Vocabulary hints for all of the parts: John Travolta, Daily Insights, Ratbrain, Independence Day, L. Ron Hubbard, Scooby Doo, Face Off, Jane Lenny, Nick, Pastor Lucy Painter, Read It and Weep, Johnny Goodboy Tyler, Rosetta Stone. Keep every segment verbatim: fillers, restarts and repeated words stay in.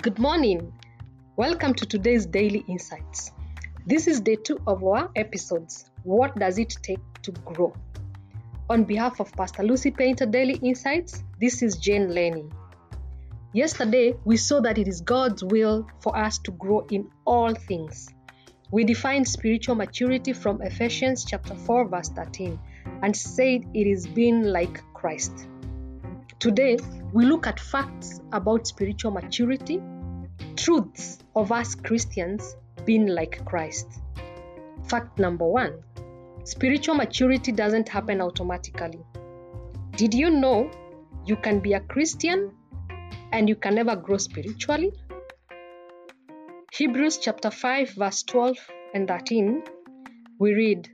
Good morning. Welcome to today's Daily Insights. This is day two of our episodes, What Does It Take to Grow? On behalf of Pastor Lucy Painter, Daily Insights, this is Jane Lenny. Yesterday, we saw that it is God's will for us to grow in all things. We defined spiritual maturity from Ephesians chapter four, verse thirteen, and said it is being like Christ. Today, we look at facts about spiritual maturity, truths of us Christians being like Christ. Fact number one, spiritual maturity doesn't happen automatically. Did you know you can be a Christian and you can never grow spiritually? Hebrews chapter five, verse twelve and thirteen, we read,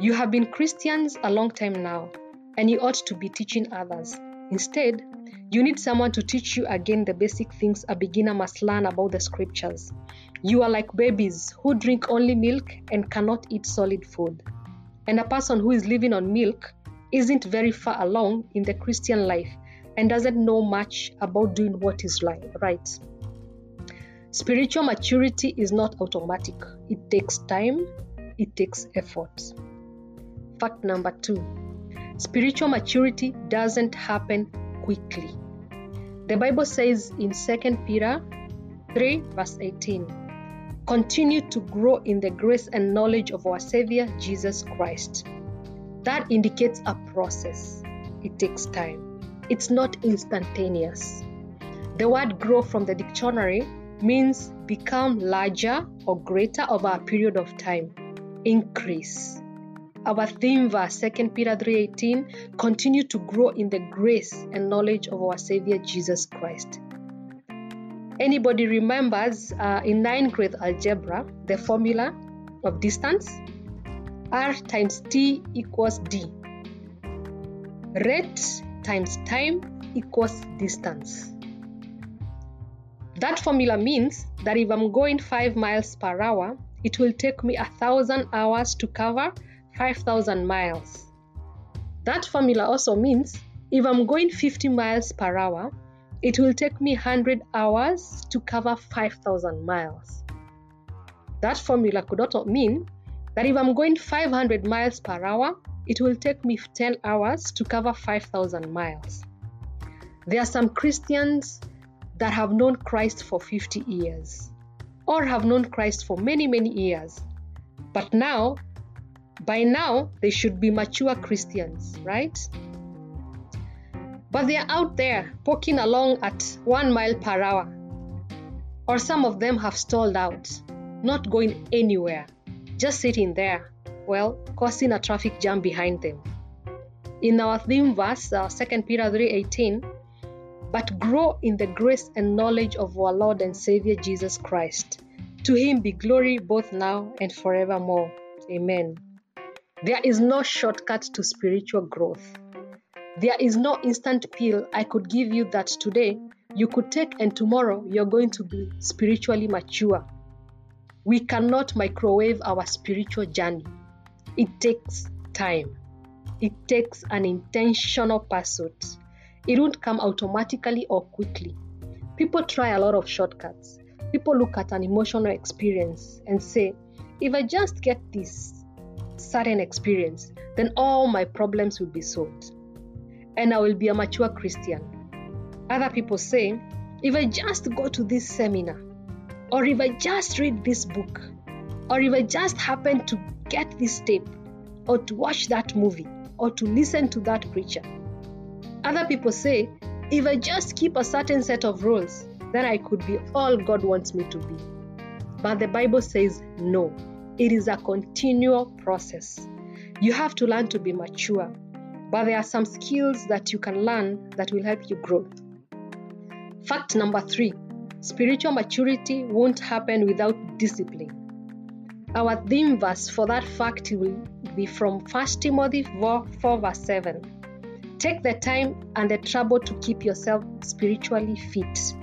"You have been Christians a long time now, and you ought to be teaching others. Instead, you need someone to teach you again the basic things a beginner must learn about the scriptures. You are like babies who drink only milk and cannot eat solid food." And a person who is living on milk isn't very far along in the Christian life and doesn't know much about doing what is right. Spiritual maturity is not automatic. It takes time. It takes effort. Fact number two. Spiritual maturity doesn't happen quickly. The Bible says in Second Peter three, verse eighteen, "Continue to grow in the grace and knowledge of our Savior, Jesus Christ." That indicates a process. It takes time. It's not instantaneous. The word grow from the dictionary means become larger or greater over a period of time. Increase. Our theme verse, Second Peter three eighteen, "Continue to grow in the grace and knowledge of our Savior, Jesus Christ." Anybody remembers uh, in ninth grade algebra, the formula of distance? R times T equals D. Rate times time equals distance. That formula means that if I'm going five miles per hour, it will take me a thousand hours to cover five thousand miles. That formula also means if I'm going fifty miles per hour, it will take me one hundred hours to cover five thousand miles. That formula could also mean that if I'm going five hundred miles per hour, it will take me ten hours to cover five thousand miles. There are some Christians that have known Christ for fifty years or have known Christ for many, many years, but now By now, they should be mature Christians, right? But they are out there poking along at one mile per hour. Or some of them have stalled out, not going anywhere, just sitting there, well, causing a traffic jam behind them. In our theme verse, uh, Second Peter three eighteen, "But grow in the grace and knowledge of our Lord and Savior Jesus Christ. To him be glory both now and forevermore. Amen." There is no shortcut to spiritual growth. There is no instant pill I could give you that today you could take and tomorrow you're going to be spiritually mature. We cannot microwave our spiritual journey. It takes time. It takes an intentional pursuit. It won't come automatically or quickly. People try a lot of shortcuts. People look at an emotional experience and say, "If I just get this certain experience, then all my problems will be solved, and I will be a mature Christian." Other people say, "If I just go to this seminar, or if I just read this book, or if I just happen to get this tape, or to watch that movie, or to listen to that preacher." Other people say, "If I just keep a certain set of rules, then I could be all God wants me to be." But the Bible says no. It is a continual process. You have to learn to be mature, but there are some skills that you can learn that will help you grow. Fact number three, spiritual maturity won't happen without discipline. Our theme verse for that fact will be from First Timothy four, verse seven. "Take the time and the trouble to keep yourself spiritually fit."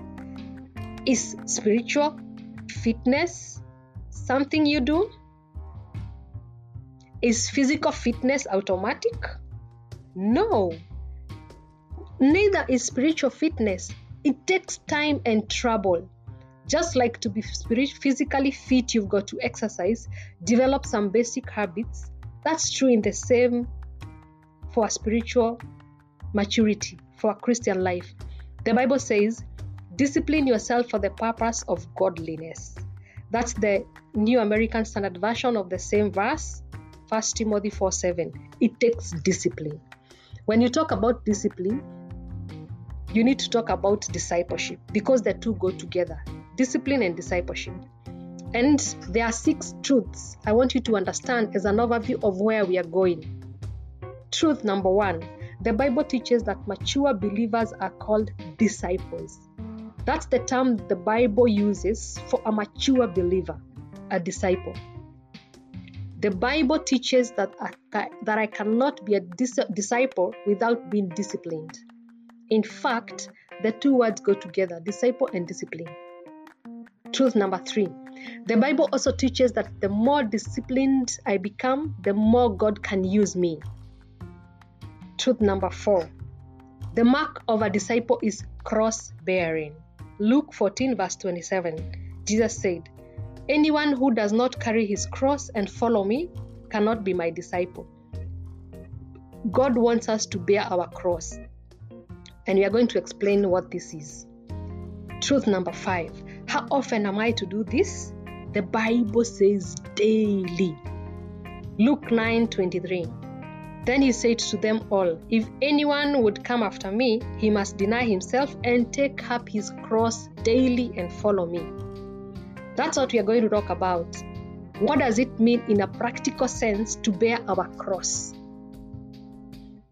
Is spiritual fitness something you do? Is physical fitness automatic? No. Neither is spiritual fitness. It takes time and trouble. Just like to be spiritually, physically fit, you've got to exercise, develop some basic habits. That's true in the same for spiritual maturity, for Christian life. The Bible says, discipline yourself for the purpose of godliness. That's the New American Standard Version of the same verse, First Timothy four seven. It takes discipline. When you talk about discipline, you need to talk about discipleship, because the two go together, discipline and discipleship. And there are six truths I want you to understand as an overview of where we are going. Truth number one, the Bible teaches that mature believers are called disciples. That's the term the Bible uses for a mature believer, a disciple. The Bible teaches that I, that I cannot be a dis- disciple without being disciplined. In fact, the two words go together, disciple and discipline. Truth number three, the Bible also teaches that the more disciplined I become, the more God can use me. Truth number four, the mark of a disciple is cross-bearing. Luke fourteen verse twenty-seven, Jesus said, anyone who does not carry his cross and follow me cannot be my disciple. God wants us to bear our cross. And we are going to explain what this is. Truth number five. How often am I to do this? The Bible says daily. Luke nine twenty-three. Then he said to them all, if anyone would come after me, he must deny himself and take up his cross daily and follow me. That's what we are going to talk about. What does it mean in a practical sense to bear our cross?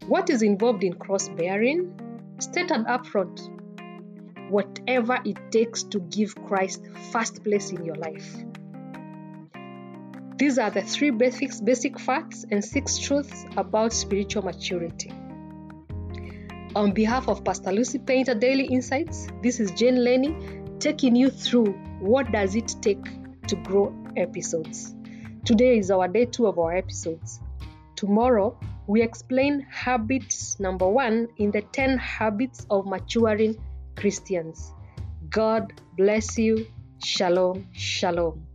What is involved in cross-bearing? Stated up front, whatever it takes to give Christ first place in your life. These are the three basics, basic facts and six truths about spiritual maturity. On behalf of Pastor Lucy Painter, Daily Insights, this is Jane Lenny taking you through What Does It Take to Grow episodes. Today is our day two of our episodes. Tomorrow, we explain habits number one in the ten habits of maturing Christians. God bless you. Shalom, shalom.